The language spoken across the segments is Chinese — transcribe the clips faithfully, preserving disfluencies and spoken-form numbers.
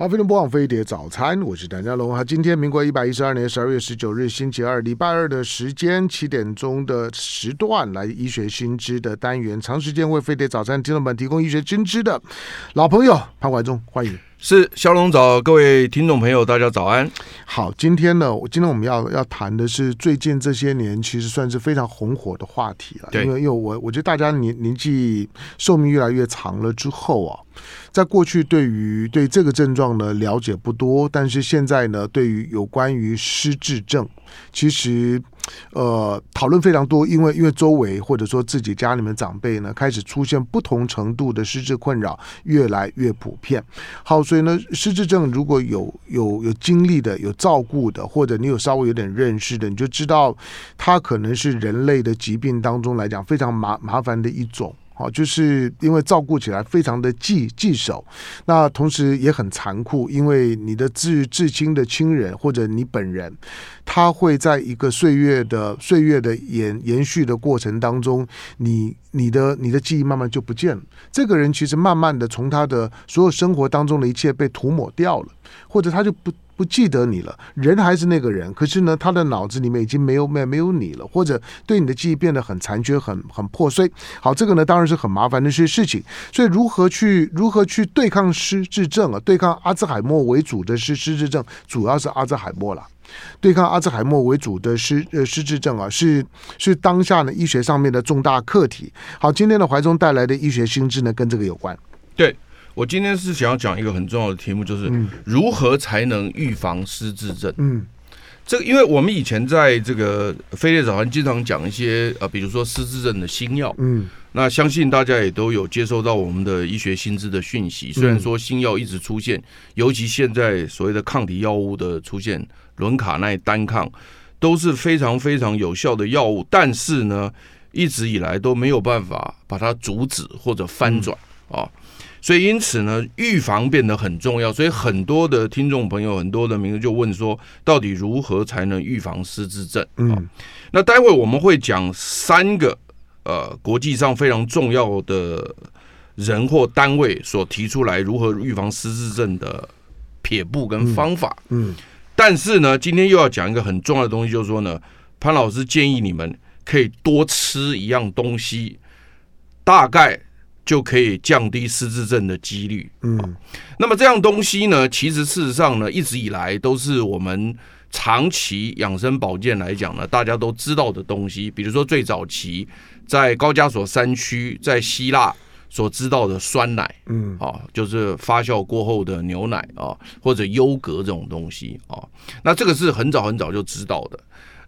好，非常播放飞碟早餐，我是谭家龙。今天民国一百一十二年十二月十九日星期二，礼拜二的时间七点钟的时段，来医学新知的单元，长时间为飞碟早餐听众们提供医学新知的老朋友潘怀宗，欢迎。是，萧龙早，各位听众朋友大家早安。好，今天呢今天我们要要谈的是最近这些年其实算是非常红火的话题了，因为因为我我觉得大家年年纪寿命越来越长了之后啊，在过去对于对这个症状呢了解不多，但是现在呢对于有关于失智症其实呃，讨论非常多，因为因为周围或者说自己家里面长辈呢，开始出现不同程度的失智困扰，越来越普遍。好，所以呢，失智症如果有有有经历的、有照顾的，或者你有稍微有点认识的，你就知道它可能是人类的疾病当中来讲非常麻麻烦的一种。好，就是因为照顾起来非常的棘棘手，那同时也很残酷，因为你的至至亲的亲人或者你本人，他会在一个岁月的岁月的延延续的过程当中，你你的你的记忆慢慢就不见了。这个人其实慢慢的从他的所有生活当中的一切被涂抹掉了，或者他就不。不记得你了，人还是那个人，可是呢，他的脑子里面已经没有没没有你了，或者对你的记忆变得很残缺、很很破碎。好，这个呢当然是很麻烦的事事情。所以如何去如何去对抗失智症啊？对抗阿兹海默为主的是失智症，主要是阿兹海默啦。对抗阿兹海默为主的失呃失智症啊，是是当下呢医学上面的重大课题。好，今天的怀中带来的医学新知呢，跟这个有关。对。我今天是想要讲一个很重要的题目，就是如何才能预防失智症。嗯，这个因为我们以前在这个飞碟早餐经常讲一些呃，比如说失智症的新药。嗯，那相信大家也都有接收到我们的医学新知的讯息。虽然说新药一直出现，尤其现在所谓的抗体药物的出现，伦卡奈、单抗都是非常非常有效的药物，但是呢，一直以来都没有办法把它阻止或者翻转啊。所以因此呢，预防变得很重要。所以很多的听众朋友，很多的民众就问说，到底如何才能预防失智症？嗯，哦、那待会我们会讲三个呃国际上非常重要的人或单位所提出来如何预防失智症的撇步跟方法。嗯，嗯但是呢，今天又要讲一个很重要的东西，就是说呢，潘老师建议你们可以多吃一样东西，大概。就可以降低失智症的几率。嗯、哦，那么这样东西呢，其实事实上呢，一直以来都是我们长期养生保健来讲呢，大家都知道的东西。比如说最早期在高加索山区，在希腊所知道的酸奶，嗯，哦，就是发酵过后的牛奶啊、哦，或者优格这种东西啊、哦，那这个是很早很早就知道的。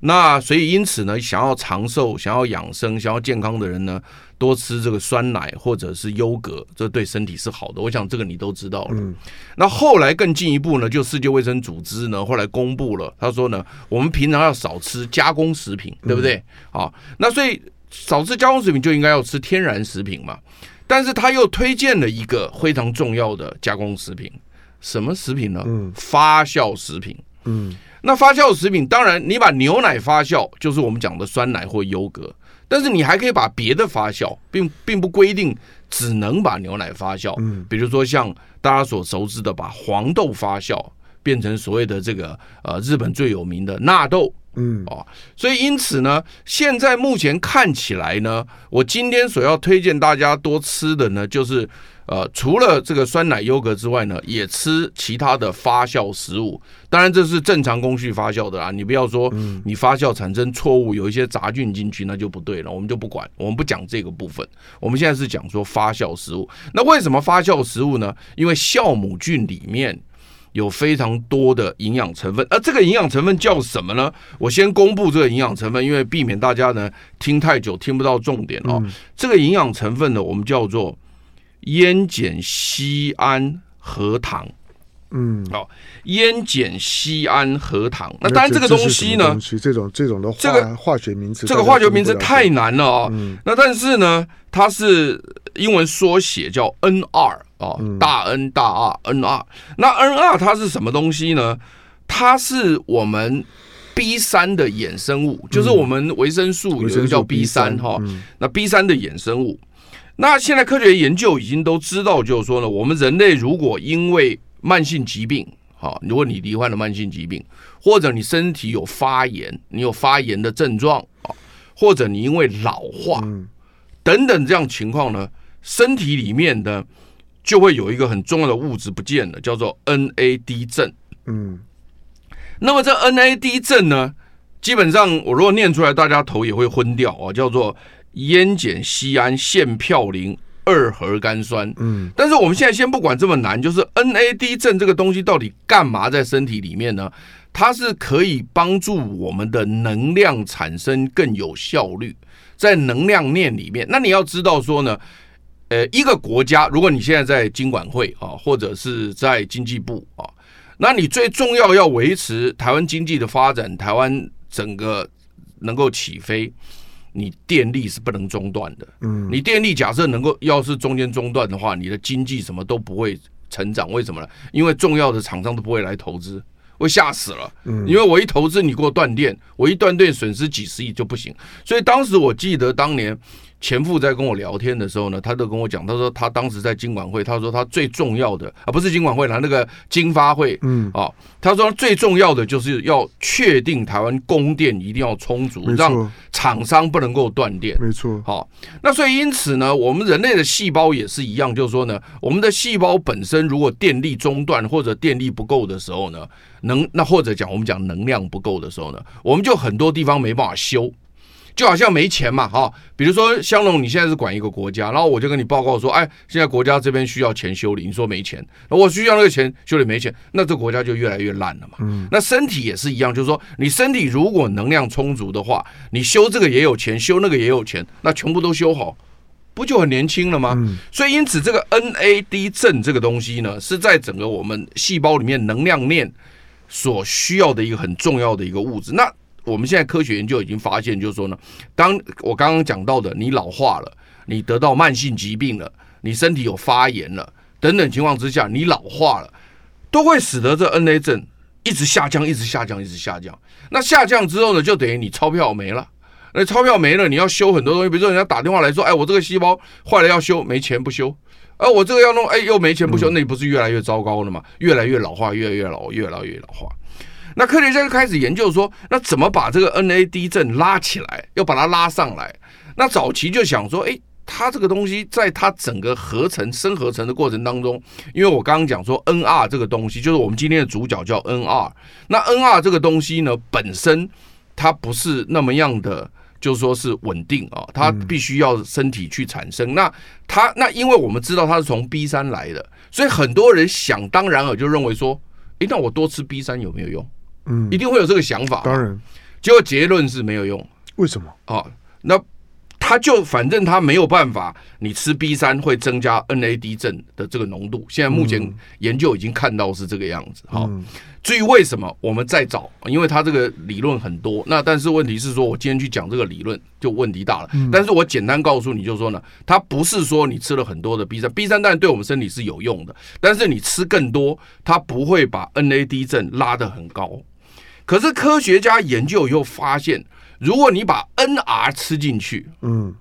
那所以因此呢，想要长寿、想要养生、想要健康的人呢，多吃这个酸奶或者是优格，这对身体是好的。我想这个你都知道了。嗯、那后来更进一步呢，就世界卫生组织呢，后来公布了，他说呢，我们平常要少吃加工食品，对不对？嗯、啊，那所以少吃加工食品就应该要吃天然食品嘛。但是他又推荐了一个非常重要的加工食品，什么食品呢？嗯、发酵食品。嗯。那发酵食品，当然你把牛奶发酵，就是我们讲的酸奶或优格，但是你还可以把别的发酵，并并不规定只能把牛奶发酵。嗯，比如说像大家所熟知的，把黄豆发酵变成所谓的这个呃日本最有名的纳豆。嗯，哦，所以因此呢，现在目前看起来呢，我今天所要推荐大家多吃的呢，就是呃，除了这个酸奶优格之外呢，也吃其他的发酵食物。当然这是正常工序发酵的啦，你不要说你发酵产生错误，有一些杂菌进去那就不对了，我们就不管，我们不讲这个部分。我们现在是讲说发酵食物。那为什么发酵食物呢？因为酵母菌里面有非常多的营养成分，而、啊、这个营养成分叫什么呢？我先公布这个营养成分，因为避免大家呢听太久听不到重点哦。嗯、这个营养成分呢，我们叫做烟碱酰胺核糖。嗯，好、哦，烟碱酰胺核糖。那当然这个东西呢，这, 这种这种的化、这个、化学名词，这个化学名词太难了哦。嗯、那但是呢，它是英文缩写叫 N R。哦、大 N 大 R N R， 那 N R 它是什么东西呢？它是我们 B 三 的衍生物，嗯、就是我们维生素有一个叫 B 三 哈、哦嗯，那 B 三 的衍生物。那现在科学研究已经都知道，就是说呢，我们人类如果因为慢性疾病，好，如果你罹患了慢性疾病，或者你身体有发炎，你有发炎的症状，或者你因为老化等等这样情况呢，身体里面呢就会有一个很重要的物质不见了，叫做 N A D 症。嗯，那么这 N A D 症呢，基本上我如果念出来，大家头也会昏掉啊，叫做烟碱酰胺腺嘌呤二核苷酸。嗯，但是我们现在先不管这么难，就是 N A D 症这个东西到底干嘛在身体里面呢？它是可以帮助我们的能量产生更有效率，在能量链里面。那你要知道说呢，呃，一个国家，如果你现在在金管会啊，或者是在经济部啊，那你最重要要维持台湾经济的发展，台湾整个能够起飞，你电力是不能中断的。嗯，你电力假设能够要是中间中断的话，你的经济什么都不会成长。为什么呢？因为重要的厂商都不会来投资，会吓死了。嗯，因为我一投资你给我断电，我一断电损失几十亿就不行。所以当时我记得当年前副在跟我聊天的时候呢，他就跟我讲，他说他当时在金管会，他说他最重要的啊，不是金管会啦，那个金发会，嗯，啊，他说最重要的就是要确定台湾供电一定要充足，让厂商不能够断电，没错。好，那所以因此呢，我们人类的细胞也是一样，就是说呢，我们的细胞本身如果电力中断或者电力不够的时候呢，能那或者讲我们讲能量不够的时候呢，我们就很多地方没办法修。就好像没钱嘛，哈、哦，比如说香龙，你现在是管一个国家，然后我就跟你报告说，哎，现在国家这边需要钱修理，你说没钱，我需要那个钱修理没钱，那这国家就越来越烂了嘛。嗯，那身体也是一样，就是说你身体如果能量充足的话，你修这个也有钱，修那个也有钱，那全部都修好，不就很年轻了吗？嗯，所以因此这个 N A D 症这个东西呢，是在整个我们细胞里面能量链所需要的一个很重要的一个物质。那我们现在科学研究已经发现，就是说呢，当我刚刚讲到的，你老化了，你得到慢性疾病了，你身体有发炎了等等情况之下，你老化了，都会使得这 N A 症一直下降，一直下降，一直下降。那下降之后呢，就等于你钞票没了，那钞票没了，你要修很多东西，比如说人家打电话来说，哎，我这个细胞坏了要修，没钱不修。哎、啊，我这个要弄，哎，又没钱不修，那你不是越来越糟糕了吗？越来越老化，越来越老，越来越老化。那科学家就开始研究说，那怎么把这个 N A D 症拉起来，要把它拉上来。那早期就想说，哎，它这个东西在它整个合成、生合成的过程当中，因为我刚刚讲说 N R 这个东西，就是我们今天的主角叫 N R。那 N R 这个东西呢，本身它不是那么样的，就是说是稳定啊，它必须要身体去产生。嗯、那它那因为我们知道它是从 B 三 来的，所以很多人想当然了就认为说，哎，那我多吃 B 三 有没有用？嗯，一定会有这个想法，当然，结果结论是没有用。为什么？啊，那他就反正他没有办法，你吃 B 三 会增加 N A D 症的这个浓度。现在目前研究已经看到是这个样子。好、嗯，至于为什么，我们再找，因为他这个理论很多。那但是问题是说，我今天去讲这个理论就问题大了。嗯、但是我简单告诉你，就说呢，它不是说你吃了很多的 B 三，B 三 当然对我们身体是有用的，但是你吃更多，它不会把 N A D 症拉得很高。可是科学家研究又发现，如果你把 N R 吃进去，嗯，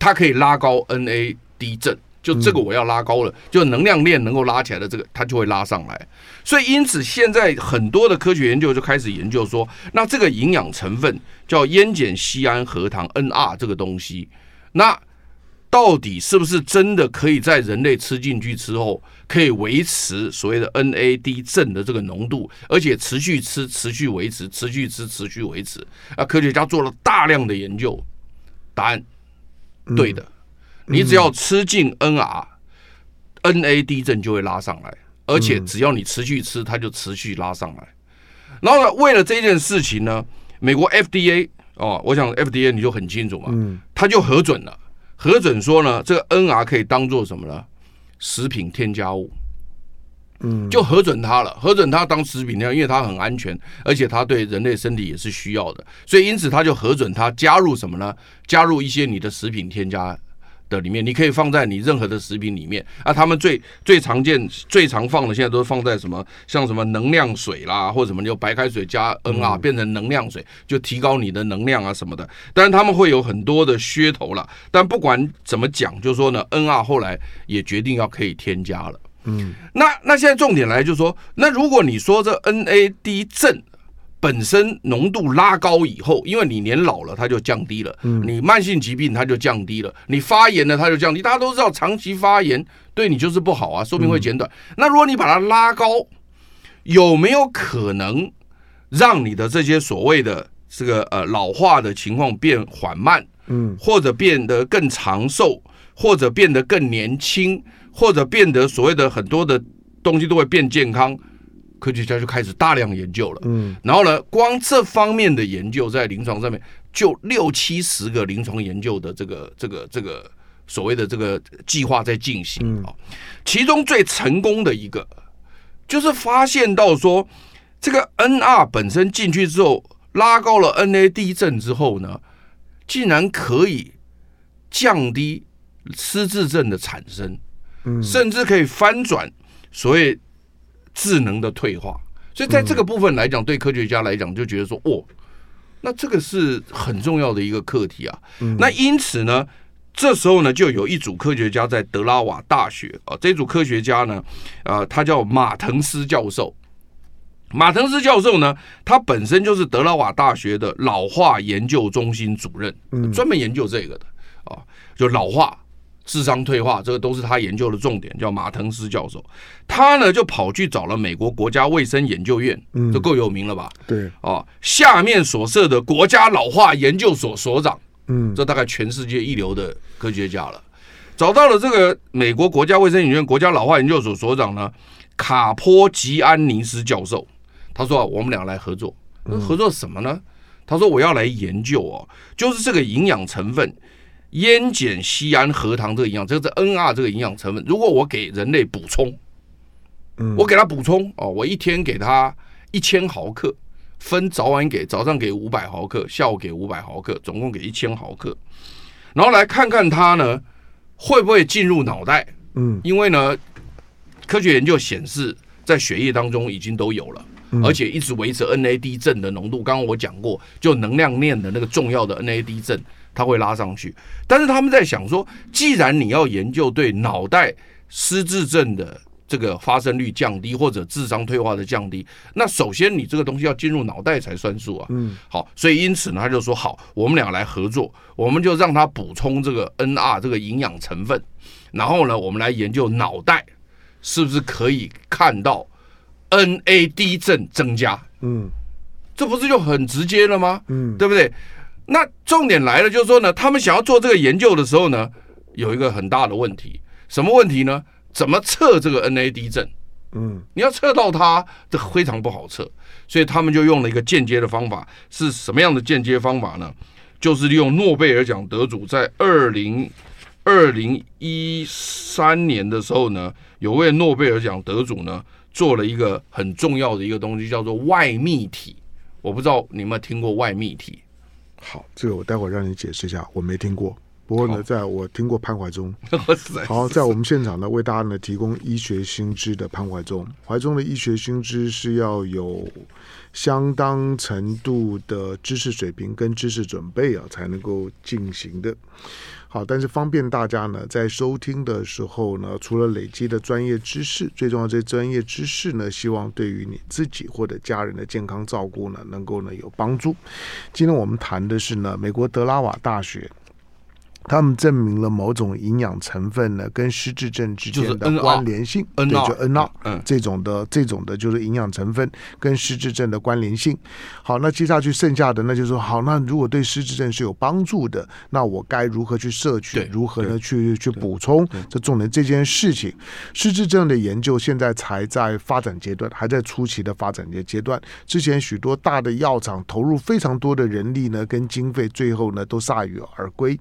它可以拉高 N A D 症，就这个我要拉高了，嗯、就能量链能够拉起来的这个，它就会拉上来。所以因此现在很多的科学研究就开始研究说，那这个营养成分叫烟碱酰胺核糖 N R 这个东西，那到底是不是真的可以在人类吃进去之后，可以维持所谓的 N A D 症的这个浓度，而且持续吃、持续维持、持续吃、持续维持？啊，科学家做了大量的研究，答案对的，嗯、你只要吃进 N R，嗯、N A D 症就会拉上来，而且只要你持续吃，它就持续拉上来。然后呢，为了这件事情呢，美国 F D A 哦，我想 F D A 你就很清楚嘛，嗯、他就核准了。核准说呢，这个 N R 可以当做什么呢？食品添加物，嗯，就核准它了。核准它当食品添加物，因为它很安全，而且它对人类身体也是需要的，所以因此它就核准它加入什么呢？加入一些你的食品添加的里面，你可以放在你任何的食品里面。啊，他们最最常见、最常放的，现在都是放在什么，像什么能量水啦，或者什么就白开水加 N R 变成能量水，就提高你的能量啊什么的。但是他们会有很多的噱头啦。但不管怎么讲，就说呢 ，N R 后来也决定要可以添加了。嗯，那那现在重点来就是说，那如果你说这 N A D 正本身浓度拉高以后，因为你年老了它就降低了，嗯，你慢性疾病它就降低了，你发炎了它就降低，大家都知道长期发炎对你就是不好啊，寿命会减短，嗯，那如果你把它拉高，有没有可能让你的这些所谓的这个呃老化的情况变缓慢，嗯，或者变得更长寿，或者变得更年轻，或者变得所谓的很多的东西都会变健康，科学家就开始大量研究了。嗯，然后呢，光这方面的研究在临床上面就六七十个临床研究的这个这个这个所谓的这个计划在进行，嗯哦，其中最成功的一个就是发现到说，这个 N R 本身进去之后拉高了 N A D 症之后呢，竟然可以降低失智症的产生，嗯，甚至可以翻转所谓智能的退化，所以在这个部分来讲，嗯，对科学家来讲就觉得说，哦，那这个是很重要的一个课题啊，嗯。那因此呢，这时候呢，就有一组科学家在德拉瓦大学啊，这组科学家呢，呃，他叫马腾斯教授。马腾斯教授呢，他本身就是德拉瓦大学的老化研究中心主任，嗯，专门研究这个的啊，就老化。智商退化，这个都是他研究的重点，叫马腾斯教授。他呢就跑去找了美国国家卫生研究院，嗯，这够有名了吧？对啊，下面所设的国家老化研究所所长，嗯，这大概全世界一流的科学家了。找到了这个美国国家卫生研究院国家老化研究所所长呢，卡波吉安尼斯教授。他说，啊，我们俩来合作，合作什么呢？嗯，他说我要来研究哦，就是这个营养成分。烟碱酰胺核糖这个营养，这个是 N R 这个营养成分。如果我给人类补充，嗯，我给他补充哦，我一天给他一千毫克，分早晚给，早上给五百毫克，下午给五百毫克，总共给一千毫克，然后来看看他呢会不会进入脑袋。嗯，因为呢，科学研究显示在血液当中已经都有了。而且一直维持 N A D 症的浓度，刚刚我讲过，就能量链的那个重要的 N A D 症，它会拉上去。但是他们在想说，既然你要研究对脑袋失智症的这个发生率降低或者智商退化的降低，那首先你这个东西要进入脑袋才算数啊。嗯，好，所以因此呢，他就说好，我们俩来合作，我们就让他补充这个 N R 这个营养成分，然后呢，我们来研究脑袋是不是可以看到。N A D 症增加，嗯，这不是就很直接了吗？嗯，对不对？那重点来了，就是说呢，他们想要做这个研究的时候呢，有一个很大的问题，什么问题呢？怎么测这个 N A D 症？嗯，你要测到它，这非常不好测，所以他们就用了一个间接的方法，是什么样的间接方法呢？就是利用诺贝尔奖得主在二零二零一三年的时候呢，有位诺贝尔奖得主呢。做了一个很重要的一个东西，叫做外泌体。我不知道你们有听过外泌体。好，这个我待会儿让你解释一下，我没听过。不过呢，在我听过潘怀宗。好，在我们现场呢，为大家呢提供医学新知的潘怀宗。怀宗的医学新知是要有相当程度的知识水平跟知识准备啊，才能够进行的。好，但是方便大家呢，在收听的时候呢，除了累积的专业知识，最重要的专业知识呢，希望对于你自己或者家人的健康照顾呢，能够呢有帮助。今天我们谈的是呢，美国德拉瓦大学。他们证明了某种营养成分呢跟失智症之间的关联性，就是 N R, 对，就 N R、嗯、这种的这种的就是营养成分跟失智症的关联性。好，那接下去剩下的那就是说，好，那如果对失智症是有帮助的，那我该如何去摄取，如何呢去去补充，这重点这件事情。失智症的研究现在才在发展阶段，还在初期的发展阶段。之前许多大的药厂投入非常多的人力呢跟经费，最后呢都铩羽而归。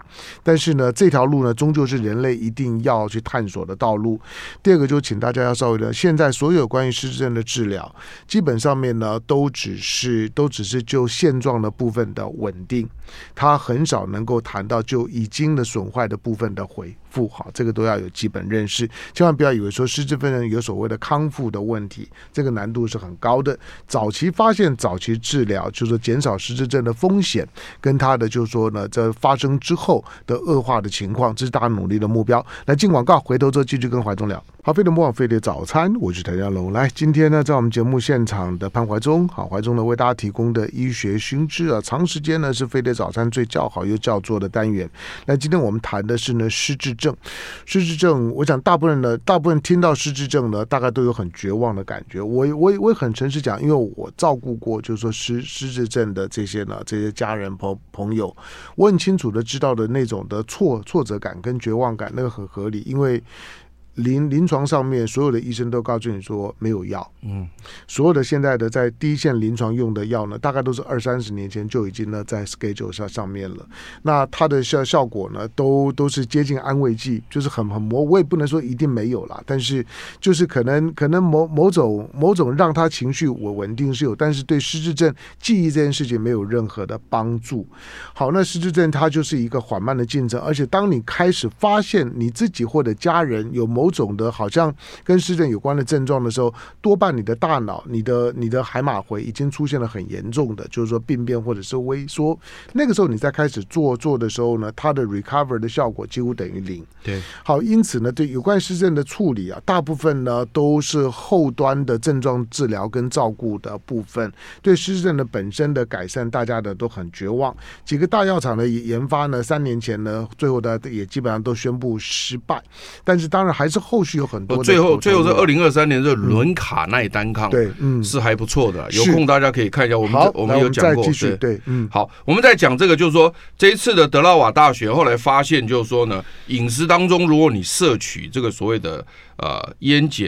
但是呢，这条路呢，终究是人类一定要去探索的道路。第二个，就请大家要稍微的，现在所有关于失智症的治疗，基本上面呢，都只是都只是就现状的部分的稳定，它很少能够谈到就已经的损坏的部分的回复好，这个都要有基本认识，千万不要以为说失智症有所谓的康复的问题，这个难度是很高的。早期发现、早期治疗，就是减少失智症的风险跟它的就是说呢，在发生之后的恶化的情况，这是大家努力的目标。来进广告，回头之后继续跟怀中聊。好，飞碟魔网，飞碟早餐，我是谭家龙。来，今天呢，在我们节目现场的潘怀中，好，怀中呢为大家提供的医学新知啊，长时间呢是飞碟早餐最叫好又叫座的单元。那今天我们谈的是呢失智症，失智症，我想大部分呢，大部分听到失智症呢，大概都有很绝望的感觉。我我我也很诚实讲，因为我照顾过，就是说失失智症的这些呢，这些家人朋朋友，我很清楚的知道的那种的挫挫折感跟绝望感，那个很合理，因为。临临床上面所有的医生都告诉你说没有药，嗯，所有的现在的在第一线临床用的药呢，大概都是二三十年前就已经呢在 schedule 上上面了。那它的效效果呢，都都是接近安慰剂，就是很很模糊，我也不能说一定没有啦，但是就是可能可能某某种某种让他情绪我稳定是有，但是对失智症记忆这件事情没有任何的帮助。好，那失智症它就是一个缓慢的进程，而且当你开始发现你自己或者家人有某某种的好像跟失智有关的症状的时候，多半你的大脑、你的你的海马回已经出现了很严重的，就是说病变或者是萎缩。那个时候你在开始做做的时候呢，它的 recover 的效果几乎等于零。对，好，因此呢，对有关失智的处理啊，大部分呢都是后端的症状治疗跟照顾的部分。对失智的本身的改善，大家的都很绝望。几个大药厂的研发呢，三年前呢，最后的也基本上都宣布失败。但是当然还是后续有很多的、哦、最后最后是二零二三年的伦卡奈单抗、嗯、对、嗯、是还不错的，有空大家可以看一下，我们我们有讲过， 对, 对、嗯、好，我们在讲这个就是说这一次的德拉瓦大学后来发现就是说呢，饮食当中如果你摄取这个所谓的呃烟碱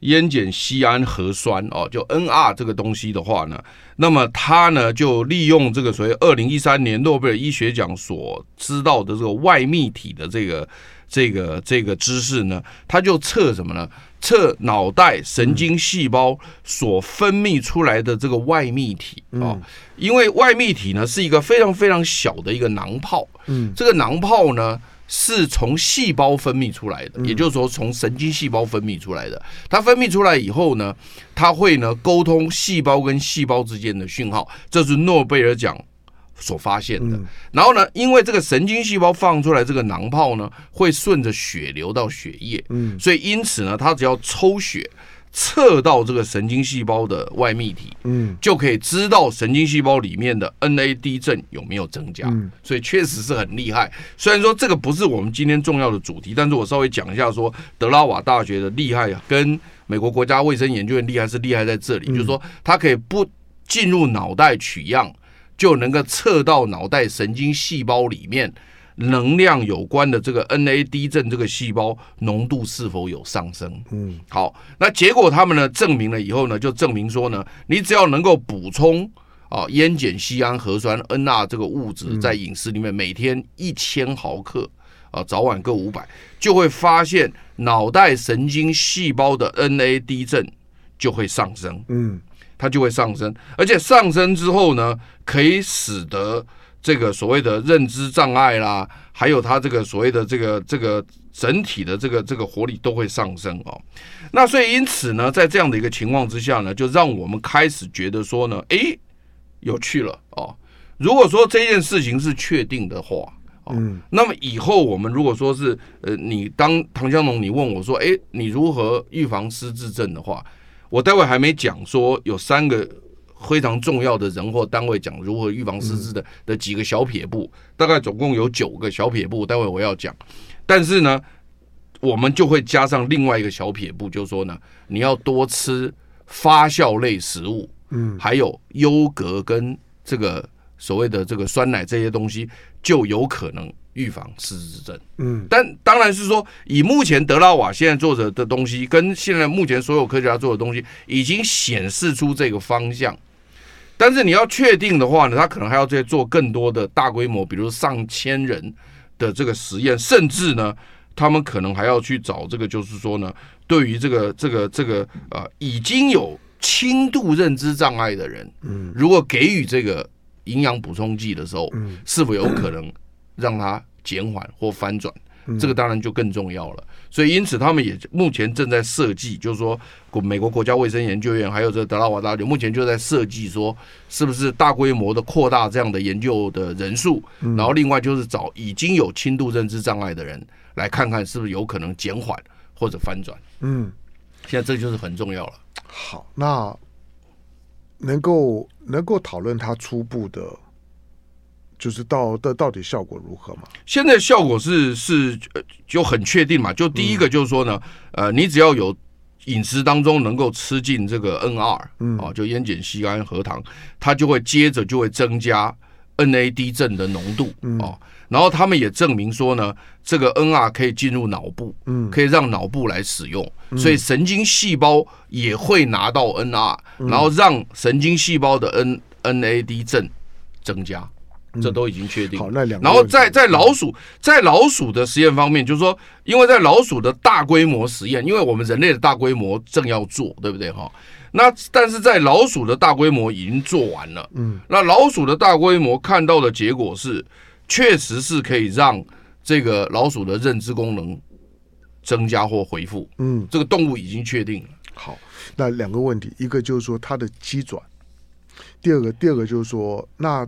烟碱酰胺核酸哦，就 N R 这个东西的话呢，那么它呢就利用这个所谓二零一三年诺贝尔医学奖所知道的这个外泌体的这个这个这个知识呢，它就测什么呢？测脑袋神经细胞所分泌出来的这个外泌体啊、嗯哦，因为外泌体呢是一个非常非常小的一个囊泡，嗯，这个囊泡呢是从细胞分泌出来的，也就是说从神经细胞分泌出来的。它分泌出来以后呢，它会呢沟通细胞跟细胞之间的讯号，这是诺贝尔奖所发现的。然后呢，因为这个神经细胞放出来这个囊泡呢，会顺着血流到血液，所以因此呢，它只要抽血测到这个神经细胞的外泌体，嗯，就可以知道神经细胞里面的 N A D 症有没有增加，嗯，所以确实是很厉害。虽然说这个不是我们今天重要的主题，但是我稍微讲一下说德拉瓦大学的厉害跟美国国家卫生研究院厉害是厉害在这里，嗯，就是说它可以不进入脑袋取样，就能够测到脑袋神经细胞里面能量有关的这个 N A D 症这个细胞浓度是否有上升。嗯，好，那结果他们呢证明了以后呢，就证明说呢，你只要能够补充啊烟碱酰胺核酸 N R 这个物质在饮食里面，每天一千毫克啊，早晚各五百，就会发现脑袋神经细胞的 N A D 症就会上升。嗯，它就会上升，而且上升之后呢，可以使得这个所谓的认知障碍啦，还有它这个所谓的这个这个整体的这个这个活力都会上升哦。那所以因此呢，在这样的一个情况之下呢，就让我们开始觉得说呢，哎，有趣了哦。如果说这件事情是确定的话，哦，嗯，那么以后我们如果说是呃，你当唐湘龙，你问我说，哎，你如何预防失智症的话，我待会还没讲说有三个非常重要的人或单位讲如何预防失智的的几个小撇步，大概总共有九个小撇步，待会我要讲。但是呢，我们就会加上另外一个小撇步，就是说呢，你要多吃发酵类食物，嗯，还有优格跟这个所谓的这个酸奶这些东西，就有可能预防失智症。嗯，但当然是说，以目前德拉瓦现在做的的东西，跟现在目前所有科学家做的东西，已经显示出这个方向。但是你要确定的话呢，他可能还要再做更多的大规模，比如上千人的这个实验，甚至呢，他们可能还要去找这个，就是说呢，对于这个这个这个呃已经有轻度认知障碍的人，嗯，如果给予这个营养补充剂的时候，嗯，是否有可能让他减缓或翻转？这个当然就更重要了。所以因此他们也目前正在设计，就是说美国国家卫生研究院还有这德拉瓦大学目前就在设计说是不是大规模的扩大这样的研究的人数，然后另外就是找已经有轻度认知障碍的人来看看是不是有可能减缓或者翻转。嗯，现在这就是很重要了。好，那能够能够讨论它初步的就是到的到底效果如何嘛？现在效果是是就很确定嘛。就第一个就是说呢，嗯、呃，你只要有饮食当中能够吃进这个 N R， 嗯，啊，就烟碱酰胺核糖，它就会接着就会增加 N A D 症的浓度，嗯、啊。然后他们也证明说呢，这个 N R 可以进入脑部，嗯，可以让脑部来使用，嗯、所以神经细胞也会拿到 N R，嗯、然后让神经细胞的 N N A D 症增加。这都已经确定、嗯、好，那两个然后在在老鼠在老鼠的实验方面，就是说因为在老鼠的大规模实验，因为我们人类的大规模正要做，对不对哈？那但是在老鼠的大规模已经做完了，嗯，那老鼠的大规模看到的结果是确实是可以让这个老鼠的认知功能增加或恢复，嗯，这个动物已经确定了。好，那两个问题，一个就是说它的机转，第二个第二个就是说那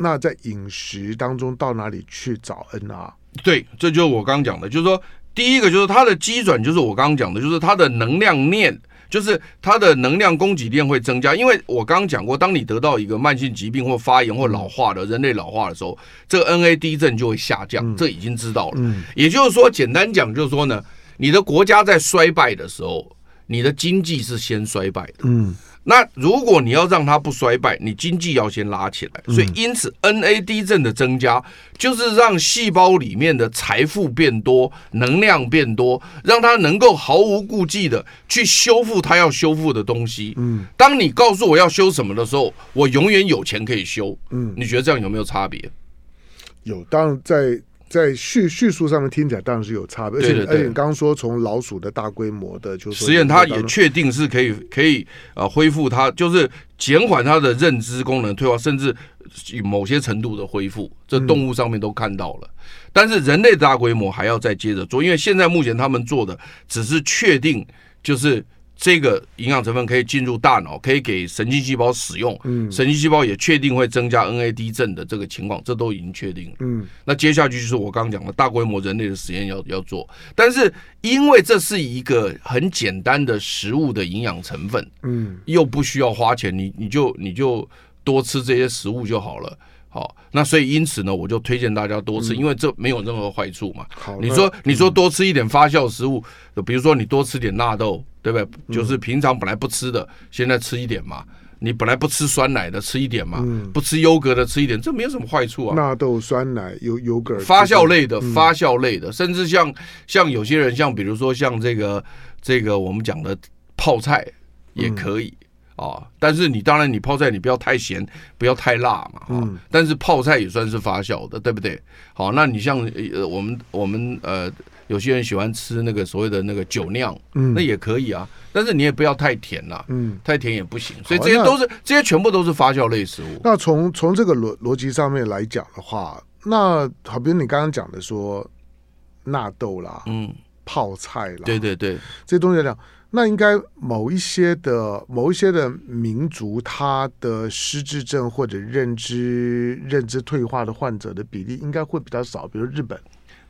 那在饮食当中到哪里去找 N R？ 对，这就是我刚刚讲的，就是说第一个就是它的基转，就是我刚刚讲的，就是它的能量链，就是它的能量供给链会增加。因为我刚刚讲过，当你得到一个慢性疾病或发炎或老化的人类老化的时候，这个 N A D 症就会下降，嗯、这已经知道了。嗯、也就是说，简单讲就是说呢，你的国家在衰败的时候，你的经济是先衰败的。嗯。那如果你要让它不衰败，你经济要先拉起来，所以因此 N A D 症的增加就是让细胞里面的财富变多，能量变多，让它能够毫无顾忌的去修复它要修复的东西。嗯，当你告诉我要修什么的时候，我永远有钱可以修。嗯，你觉得这样有没有差别？有，当然在。在叙叙述上面听起来当然是有差别，而且对对对而且你刚刚说从老鼠的大规模的就是实验，它也确定是可以可以呃恢复它，就是减缓它的认知功能退化，甚至某些程度的恢复，这动物上面都看到了。嗯、但是人类大规模还要再接着做，因为现在目前他们做的只是确定，就是这个营养成分可以进入大脑，可以给神经细胞使用。嗯，神经细胞也确定会增加 N A D 症的这个情况，这都已经确定了。嗯，那接下去就是我刚刚讲的大规模人类的实验要要做，但是因为这是一个很简单的食物的营养成分，嗯，又不需要花钱，你你就你就多吃这些食物就好了。好，那所以因此呢，我就推荐大家多吃，嗯、因为这没有任何坏处嘛。你说你说多吃一点发酵食物，嗯、比如说你多吃点纳豆，对不对？嗯、就是平常本来不吃的，现在吃一点嘛。你本来不吃酸奶的，吃一点嘛。嗯、不吃优格的，吃一点，这没有什么坏处啊。纳豆、酸奶、优优格，发酵类的，嗯、发酵类的，甚至像像有些人，像比如说像这个这个我们讲的泡菜也可以。嗯哦、但是你当然你泡菜你不要太咸不要太辣嘛，哦嗯、但是泡菜也算是发酵的，对不对？好，那你像、呃、我们我们呃有些人喜欢吃那个所谓的那个酒酿，嗯、那也可以啊，但是你也不要太甜啦，嗯、太甜也不行，所以这些都是这些全部都是发酵类食物。那从从这个逻辑上面来讲的话，那好比你刚刚讲的说纳豆啦，嗯，泡菜啦，对对对，这些东西来讲，那应该某一些的某一些的民族，他的失智症或者认知认知退化的患者的比例应该会比较少，比如日本。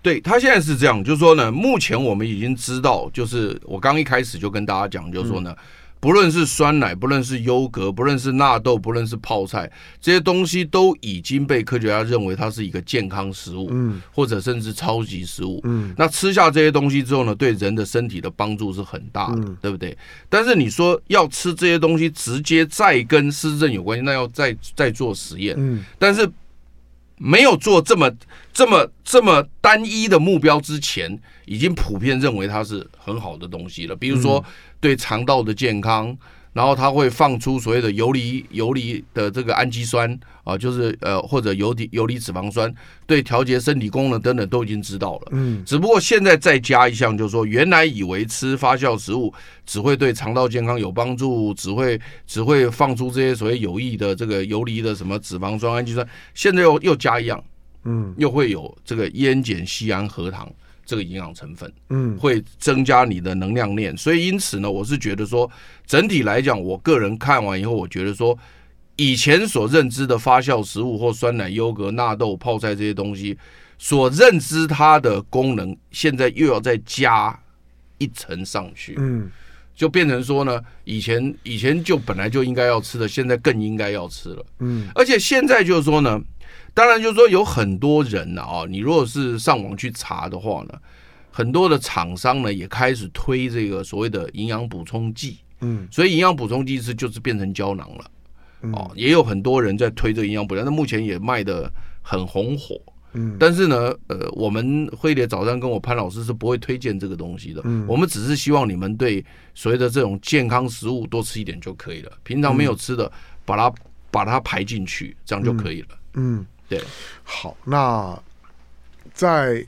对，他现在是这样，就是说呢，目前我们已经知道，就是我刚一开始就跟大家讲，就是说呢，嗯、不论是酸奶，不论是优格，不论是纳豆，不论是泡菜，这些东西都已经被科学家认为它是一个健康食物，嗯、或者甚至超级食物。嗯、那吃下这些东西之后呢，对人的身体的帮助是很大的，嗯、对不对？但是你说要吃这些东西直接再跟失智症有关系，那要再再做实验。嗯、但是没有做这么这么这么单一的目标之前，已经普遍认为它是很好的东西了。比如说对肠道的健康，然后它会放出所谓的游离游离的这个氨基酸啊，呃，就是呃或者游离游离脂肪酸，对调节身体功能等等都已经知道了。嗯，只不过现在再加一项，就是说原来以为吃发酵食物只会对肠道健康有帮助，只会只会放出这些所谓有益的这个游离的什么脂肪酸、氨基酸，现在又又加一样，嗯，又会有这个烟碱酰胺核糖这个营养成分，嗯，会增加你的能量链。所以因此呢，我是觉得说，整体来讲，我个人看完以后，我觉得说，以前所认知的发酵食物或酸奶、优格、纳豆、泡菜这些东西，所认知它的功能，现在又要再加一层上去，嗯，就变成说呢，以前以前就本来就应该要吃的，现在更应该要吃了，嗯，而且现在就是说呢。当然就是说有很多人啊，你如果是上网去查的话呢，很多的厂商呢也开始推这个所谓的营养补充剂，嗯，所以营养补充剂是就是变成胶囊了，嗯，哦，也有很多人在推这个营养补充，那目前也卖得很红火，嗯，但是呢，呃，我们辉烈早餐跟我潘老师是不会推荐这个东西的，嗯，我们只是希望你们对所谓的这种健康食物多吃一点就可以了，平常没有吃的把它把它排进去，这样就可以了，嗯。嗯对，好，那在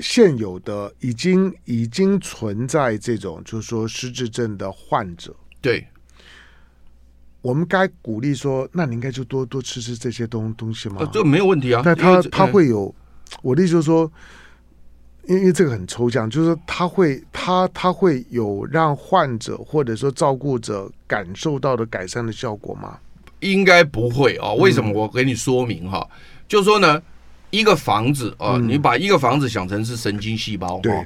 现有的已经已经存在这种就是说失智症的患者，对，我们该鼓励说，那你应该就多多吃吃这些东东西嘛，这、呃、没有问题啊。但他他会有，嗯、我的意思就是说，因为这个很抽象，就是说他会他他会有让患者或者说照顾者感受到的改善的效果吗？应该不会啊、哦，为什么？我给你说明哈、哦嗯，就说呢，一个房子啊、嗯，你把一个房子想成是神经细胞哈、哦，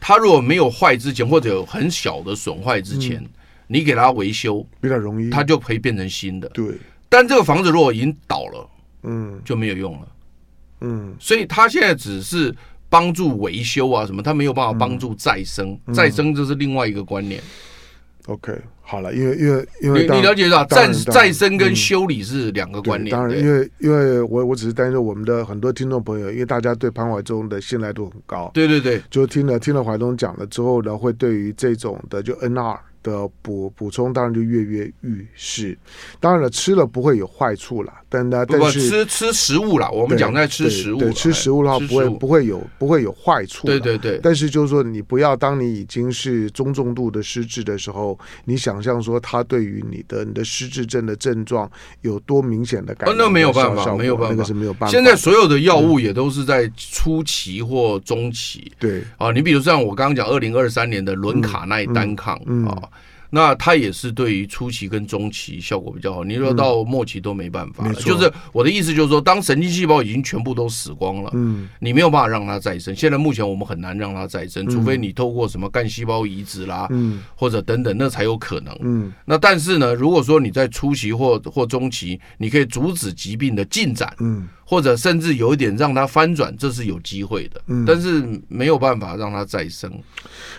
它如果没有坏之前或者有很小的损坏之前，嗯、你给它维修比较容易，它就可以变成新的。对，但这个房子如果已经倒了，嗯，就没有用了，嗯，所以它现在只是帮助维修啊什么，它没有办法帮助再生，嗯、再生这是另外一个观念。OK， 好了，因为因为因为 你, 你了解到再再生跟修理是两个观念。嗯、当然，因为因为我我只是担心我们的很多听众朋友，因为大家对潘怀宗的信赖度很高。对对对，就听了听了怀宗讲了之后呢，会对于这种的就 N R 的补补充，当然就跃跃欲试。当然了，吃了不会有坏处啦，但呢，但是吃吃食物啦，我们讲在吃食物，对对对吃食物的话不会不会有不会有坏处。对对对，但是就是说你不要当你已经是中重度的失智的时候。你想象说它对于你的你的失智症的症状有多明显的改变、哦？那没有办法，没有办法，那个是没有办法。现在所有的药物也都是在初期或中期。对、嗯、啊，你比如像我刚刚讲二零二三年的伦卡奈单抗、嗯嗯、啊，那它也是对于初期跟中期效果比较好。你说到末期都没办法了、嗯，就是我的意思就是说，当神经细胞已经全部都死光了，嗯，你没有办法让它再生。现在目前我们很难让它再生，除非你透过什么干细胞移植啦，嗯，或者等等，那才有可能。嗯，那但是呢，如果说你在初期或或中期，你可以阻止疾病的进展，嗯，或者甚至有一点让它翻转，这是有机会的，嗯，但是没有办法让它再生。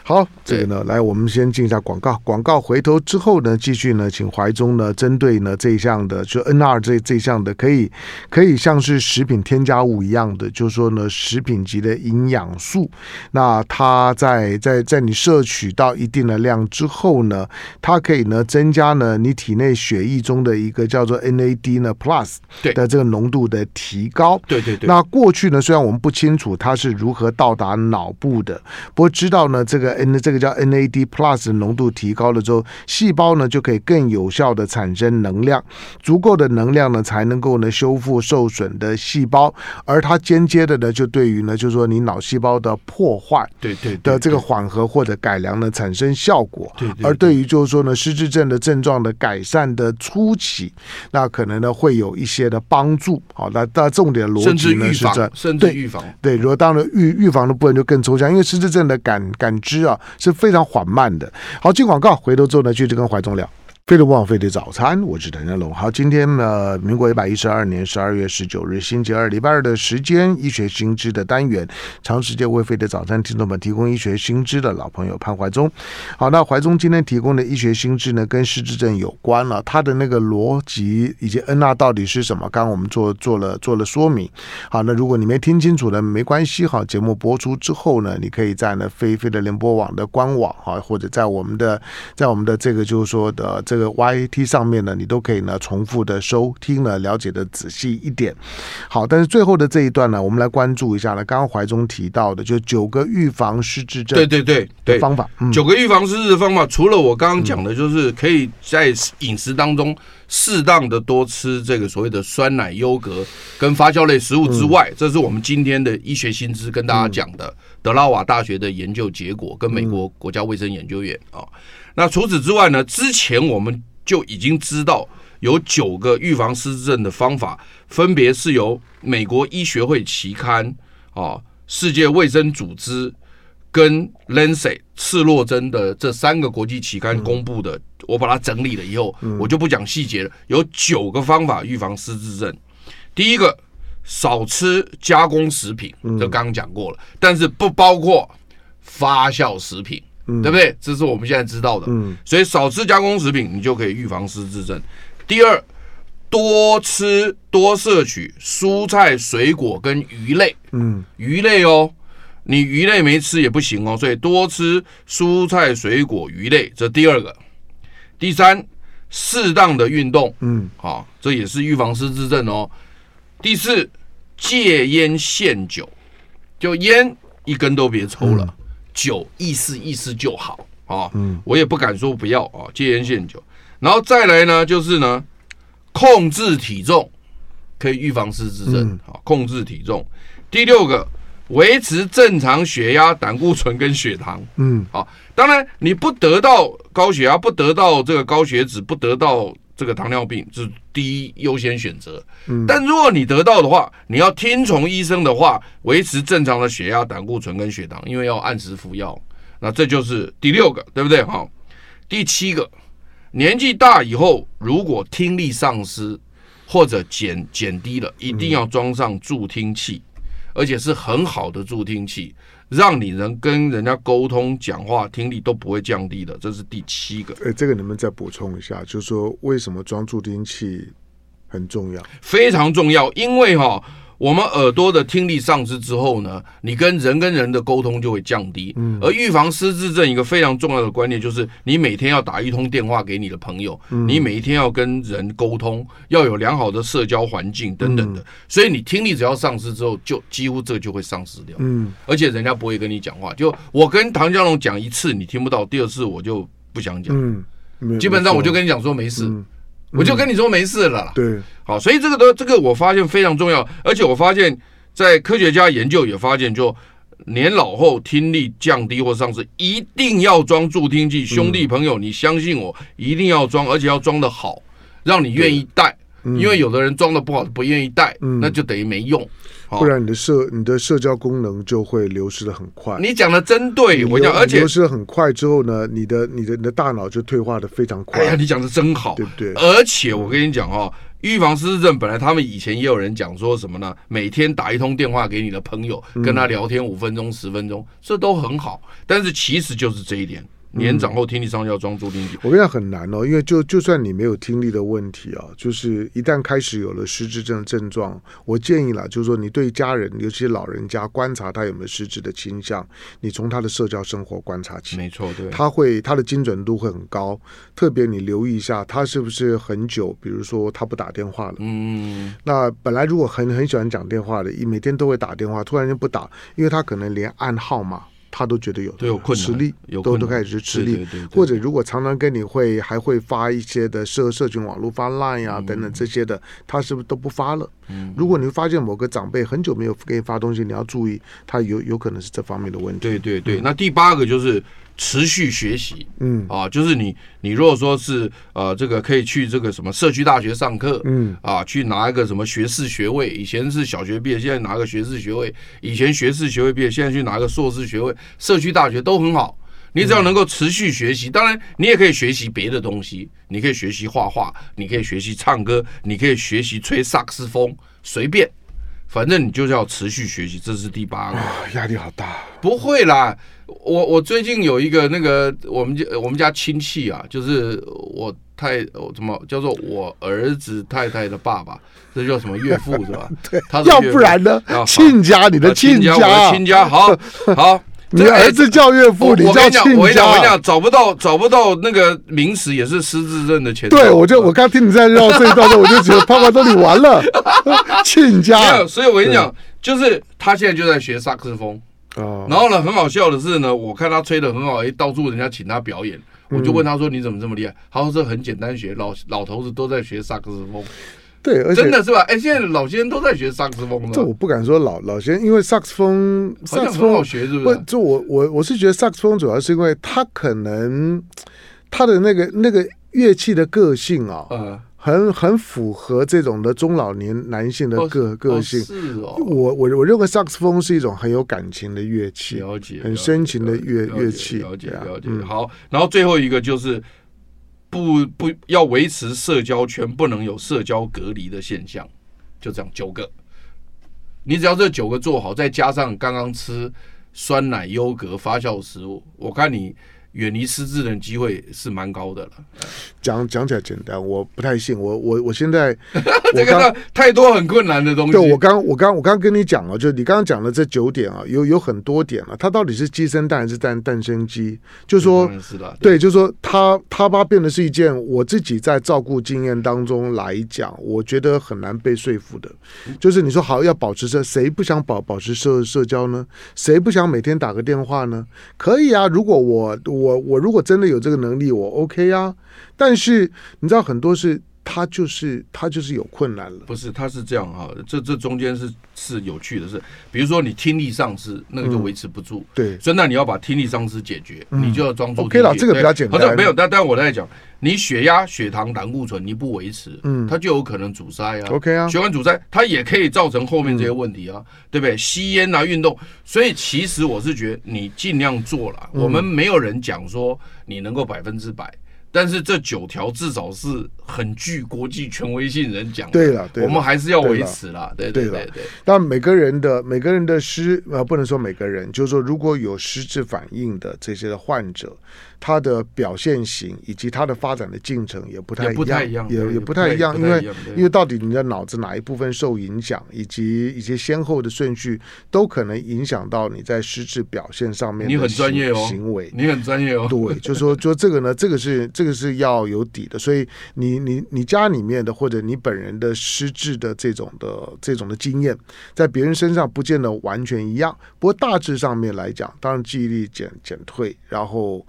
好，这个呢，来我们先进一下广告，广告。回头之后呢，继续呢，请怀宗呢，针对呢这一项的，就 N R 这这一项的，可以可以像是食品添加物一样的，就是说呢，食品级的营养素。那它在在在你摄取到一定的量之后呢，它可以呢增加呢你体内血液中的一个叫做 N A D 呢 plus 的这个浓度的提高。对对对。那过去呢，虽然我们不清楚它是如何到达脑部的，不过知道呢这个 N 这个叫 N A D plus 的浓度提高了。之后细胞呢就可以更有效的产生能量，足够的能量呢才能够呢修复受损的细胞，而它间接的呢就对于呢就是说你脑细胞的破坏的这个缓和或者改良呢产生效果，对对对对，而对于就是说呢失智症的症状的改善的初期，那可能呢会有一些的帮助。好，那那重点的逻辑呢是这，甚至预防，对，如果当然预预防的部分就更抽象，因为失智症的感感知啊是非常缓慢的。好，进广告回。都做呢，继续跟怀宗聊。飞碟网飞碟早餐，我是谭家龙。好，今天呢、呃，民国一百一十二年十二月十九日星期二，礼拜二的时间，医学新知的单元，长时间为飞碟早餐听众们提供医学新知的老朋友潘怀宗。好，那怀宗今天提供的医学新知呢，跟失智症有关了、啊，它的那个逻辑以及 N R 到底是什么？刚刚我们做做了做了说明。好，那如果你没听清楚呢，没关系哈，节目播出之后呢，你可以在呢飞飞的联播网的官网哈，或者在我们的在我们的这个就是说的这。这个 Y T 上面呢，你都可以呢重复的收听呢，了解的仔细一点。好，但是最后的这一段呢，我们来关注一下呢，刚刚怀宗提到的，就九个预防失智症，对对对对方法，九、嗯、个预防失智的方法，除了我刚刚讲的，就是可以在饮食当中适当的多吃这个所谓的酸奶、优格跟发酵类食物之外，嗯、这是我们今天的医学新知跟大家讲的、嗯、德拉瓦大学的研究结果跟美国国家卫生研究院啊、哦。那除此之外呢，之前我们就已经知道有九个预防失智症的方法，分别是由美国医学会期刊啊、哦、世界卫生组织跟 Lancet 赤洛珍的这三个国际期刊公布的、嗯、我把它整理了以后、嗯、我就不讲细节了。有九个方法预防失智症。第一个，少吃加工食品，这刚刚讲过了、嗯、但是不包括发酵食品、嗯、对不对？这是我们现在知道的、嗯、所以少吃加工食品你就可以预防失智症。第二，多吃多摄取蔬菜水果跟鱼类、嗯、鱼类哦，你鱼类没吃也不行哦，所以多吃蔬菜、水果、鱼类，这第二个。第三，适当的运动，嗯，好、哦，这也是预防失智症哦。第四，戒烟限酒，就烟一根都别抽了，嗯、酒意思意思就好啊、哦嗯。我也不敢说不要啊、哦，戒烟限酒。然后再来呢，就是呢，控制体重可以预防失智症，嗯哦、控制体重。第六个，维持正常血压、胆固醇跟血糖。嗯，好、啊，当然你不得到高血压，不得到这个高血脂，不得到这个糖尿病，是第一优先选择。嗯，但如果你得到的话，你要听从医生的话，维持正常的血压、胆固醇跟血糖，因为要按时服药。那这就是第六个，对不对？好、啊，第七个，年纪大以后，如果听力丧失或者减减低了，一定要装上助听器。嗯，而且是很好的助听器，让你能跟人家沟通、讲话，听力都不会降低的。这是第七个。哎，这个能不能再补充一下？就是说，为什么装助听器很重要？非常重要，因为哈、哦，我们耳朵的听力丧失之后呢，你跟人跟人的沟通就会降低。嗯、而预防失智症一个非常重要的观念就是，你每天要打一通电话给你的朋友，嗯、你每一天要跟人沟通，要有良好的社交环境等等的。嗯、所以你听力只要丧失之后，就几乎这就会丧失掉。嗯，而且人家不会跟你讲话。就我跟唐湘龙讲一次你听不到，第二次我就不想讲。嗯，基本上我就跟你讲说没事。嗯，我就跟你说没事了啦。对，好，所以这个都这个我发现非常重要，而且我发现在科学家研究也发现，就年老后听力降低或丧失，一定要装助听器。兄弟朋友，你相信我，一定要装，而且要装得好，让你愿意戴。因为有的人装得不好，不愿意戴，那就等于没用。不然你的社你的社交功能就会流失的很快。你讲的真对，我讲，而且流失的很快之后呢，你的你的你的大脑就退化的非常快。哎呀，你讲的真好，对不对？而且我跟你讲哦，预防失智症本来他们以前也有人讲说什么呢？每天打一通电话给你的朋友，跟他聊天五分钟、十分钟，这都很好。但是其实就是这一点。年长后听力上要装助听器，我跟你讲很难哦，因为就就算你没有听力的问题啊，就是一旦开始有了失智症症状，我建议啦，就是说你对家人，尤其是老人家，观察他有没有失智的倾向，你从他的社交生活观察起，没错，对，他会他的精准度会很高，特别你留意一下他是不是很久，比如说他不打电话了，嗯，那本来如果很很喜欢讲电话的，每天都会打电话，突然间不打，因为他可能连按号码他都觉得有都有困难，吃力都都开始吃力，对对对对对，或者如果常常跟你会还会发一些的社社群网络发 Line 啊、嗯、等等这些的，他是不是都不发了？嗯、如果你发现某个长辈很久没有给你发东西，你要注意，他有有可能是这方面的问题。对对对，嗯、那第八个就是持续学习，嗯啊，就是你你如果说是呃这个可以去这个什么社区大学上课，嗯啊，去拿一个什么学士学位，以前是小学毕业，现在拿个学士学位，以前学士学位毕业，现在去拿个硕士学位。社区大学都很好，你只要能够持续学习，当然你也可以学习别的东西，你可以学习画画，你可以学习唱歌，你可以学习吹萨克斯风，随便，反正你就是要持续学习，这是第八个。压力好大。不会啦，我我最近有一个那个我们我们家亲戚啊，就是我太怎么叫做我儿子太太的爸爸，这叫什么岳父是吧？对，他是岳父，要不然呢？亲家，你的亲家，我的亲家，好好。你儿子叫岳父，你叫亲家。我跟你讲，我跟你讲，找不到找不到那个名词，也是失智症的前兆。对，我就我刚听你在绕这一段的，我就觉得爸爸都你完了，亲家。所以我跟你讲，就是他现在就在学萨克斯风。哦，然后呢，很好笑的是呢，我看他吹得很好，哎，到处人家请他表演，我就问他说：“你怎么这么厉害？”他说：“这很简单学，老老头子都在学萨克斯风。”对，而且真的是吧？哎，现在老先生都在学萨克斯风了。这我不敢说老老先生，因为萨克斯风萨克斯风好学，是不是？就我我我是觉得萨克斯风主要是因为他可能他的那个那个乐器的个性啊、哦。嗯很很符合这种的中老年男性的个、哦、个性。哦哦、我我我认为萨克斯风是一种很有感情的乐器，了解，很深情的乐乐器。了解了 解, 了解、嗯。好，然后最后一个就是不不要维持社交圈，不能有社交隔离的现象。就这样九个，你只要这九个做好，再加上刚刚吃酸奶优格发酵食物，我看你。远离失智的机会是蛮高的了。讲讲起来简单，我不太信。我我我现在这个太多很困难的东西。对，我刚我刚我刚跟你讲了，就你刚刚讲的这九点啊，有有很多点啊，它到底是鸡生蛋还是蛋蛋生鸡？就说、嗯、是的， 对, 对，就说它它把变得是一件我自己在照顾经验当中来讲，我觉得很难被说服的。就是你说好要保持社，谁不想保保持社社交呢？谁不想每天打个电话呢？可以啊，如果我我。我我如果真的有这个能力，我 OK 啊。但是你知道，很多是他就是他就是有困难了。不是，他是这样哈、啊，这这中间是是有趣的是，比如说你听力丧失，那个就维持不住。嗯、对，所以那你要把听力丧失解决，嗯、你就要装作 OK 了。这个比较简单。好像没有，但但我在讲，你血压、血糖、胆固醇你不维持，嗯，它就有可能阻塞啊。OK 啊，血管阻塞，它也可以造成后面这些问题啊，嗯、对不对？吸烟啊，运动，所以其实我是觉得你尽量做啦、嗯、我们没有人讲说你能够百分之百。但是这九条至少是很具国际权威性人讲的，对了，我们还是要维持啦，对对对对。但每个人的每个人的失呃，不能说每个人，就是说如果有失智反应的这些的患者，他的表现型以及他的发展的进程也不太一样，也也不太一样，因为因为到底你的脑子哪一部分受影响，以及一些先后的顺序，都可能影响到你在失智表现上面的行为。你很专业哦，行为你很专业哦，对，就说就这个呢，这个是这个。这个是要有底的，所以你你你家里面的或者你本人的失智的这种的这种的经验，在别人身上不见得完全一样，不过大致上面来讲，当然记忆力减减退，然后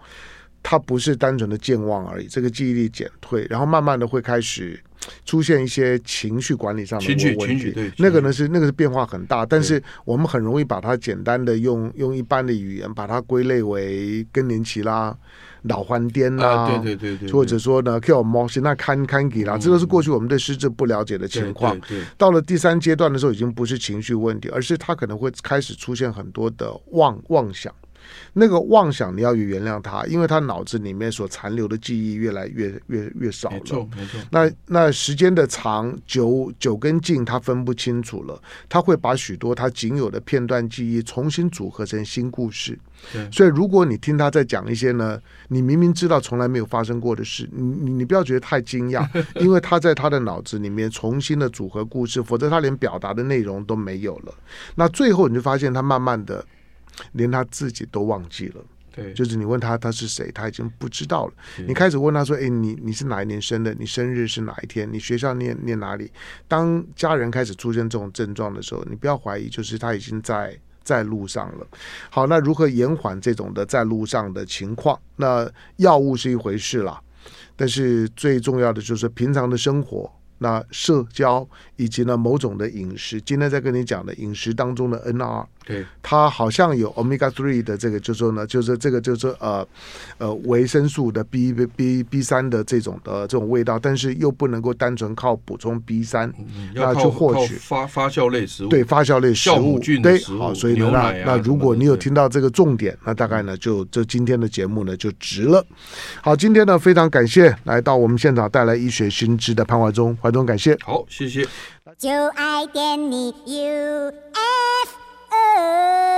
它不是单纯的健忘而已，这个记忆力减退，然后慢慢的会开始出现一些情绪管理上的问题，情绪对，那个呢是那个是变化很大，但是我们很容易把它简单的用用一般的语言把它归类为更年期啦。老还颠啦、啊啊，对对对 对, 对，或者说呢 ，Q 猫现在看看给啦，这都是过去我们对失智不了解的情况。对对对，到了第三阶段的时候，已经不是情绪问题，而是他可能会开始出现很多的妄妄想。那个妄想你要原谅他，因为他脑子里面所残留的记忆越来越越越少了。没错，没错。那那时间的长久久跟近，他分不清楚了，他会把许多他仅有的片段记忆重新组合成新故事。所以如果你听他在讲一些呢，你明明知道从来没有发生过的事，你你不要觉得太惊讶，因为他在他的脑子里面重新的组合故事，否则他连表达的内容都没有了。那最后你就发现他慢慢的。连他自己都忘记了，对，就是你问他他是谁，他已经不知道了。你开始问他说：“哎，你你是哪一年生的？你生日是哪一天？你学校念念哪里？”当家人开始出现这种症状的时候，你不要怀疑，就是他已经在在路上了。好，那如何延缓这种的在路上的情况？那药物是一回事啦，但是最重要的就是平常的生活。那社交以及呢某种的饮食，今天在跟你讲的饮食当中的 N R， 对，它好像有 omega 三 的这个，就是说呢，就是这个就是呃呃维生素的 B B B 三的这种的这种味道，但是又不能够单纯靠补充 B 三、嗯，那就获取发发酵类食物，对，发酵类食物，对，好，所以呢，啊、那那如果你有听到这个重点，那大概呢就这今天的节目呢就值了。好，今天呢非常感谢来到我们现场带来医学新知的潘怀宗。怀宗，感谢。好，谢谢。就爱点你 U F O。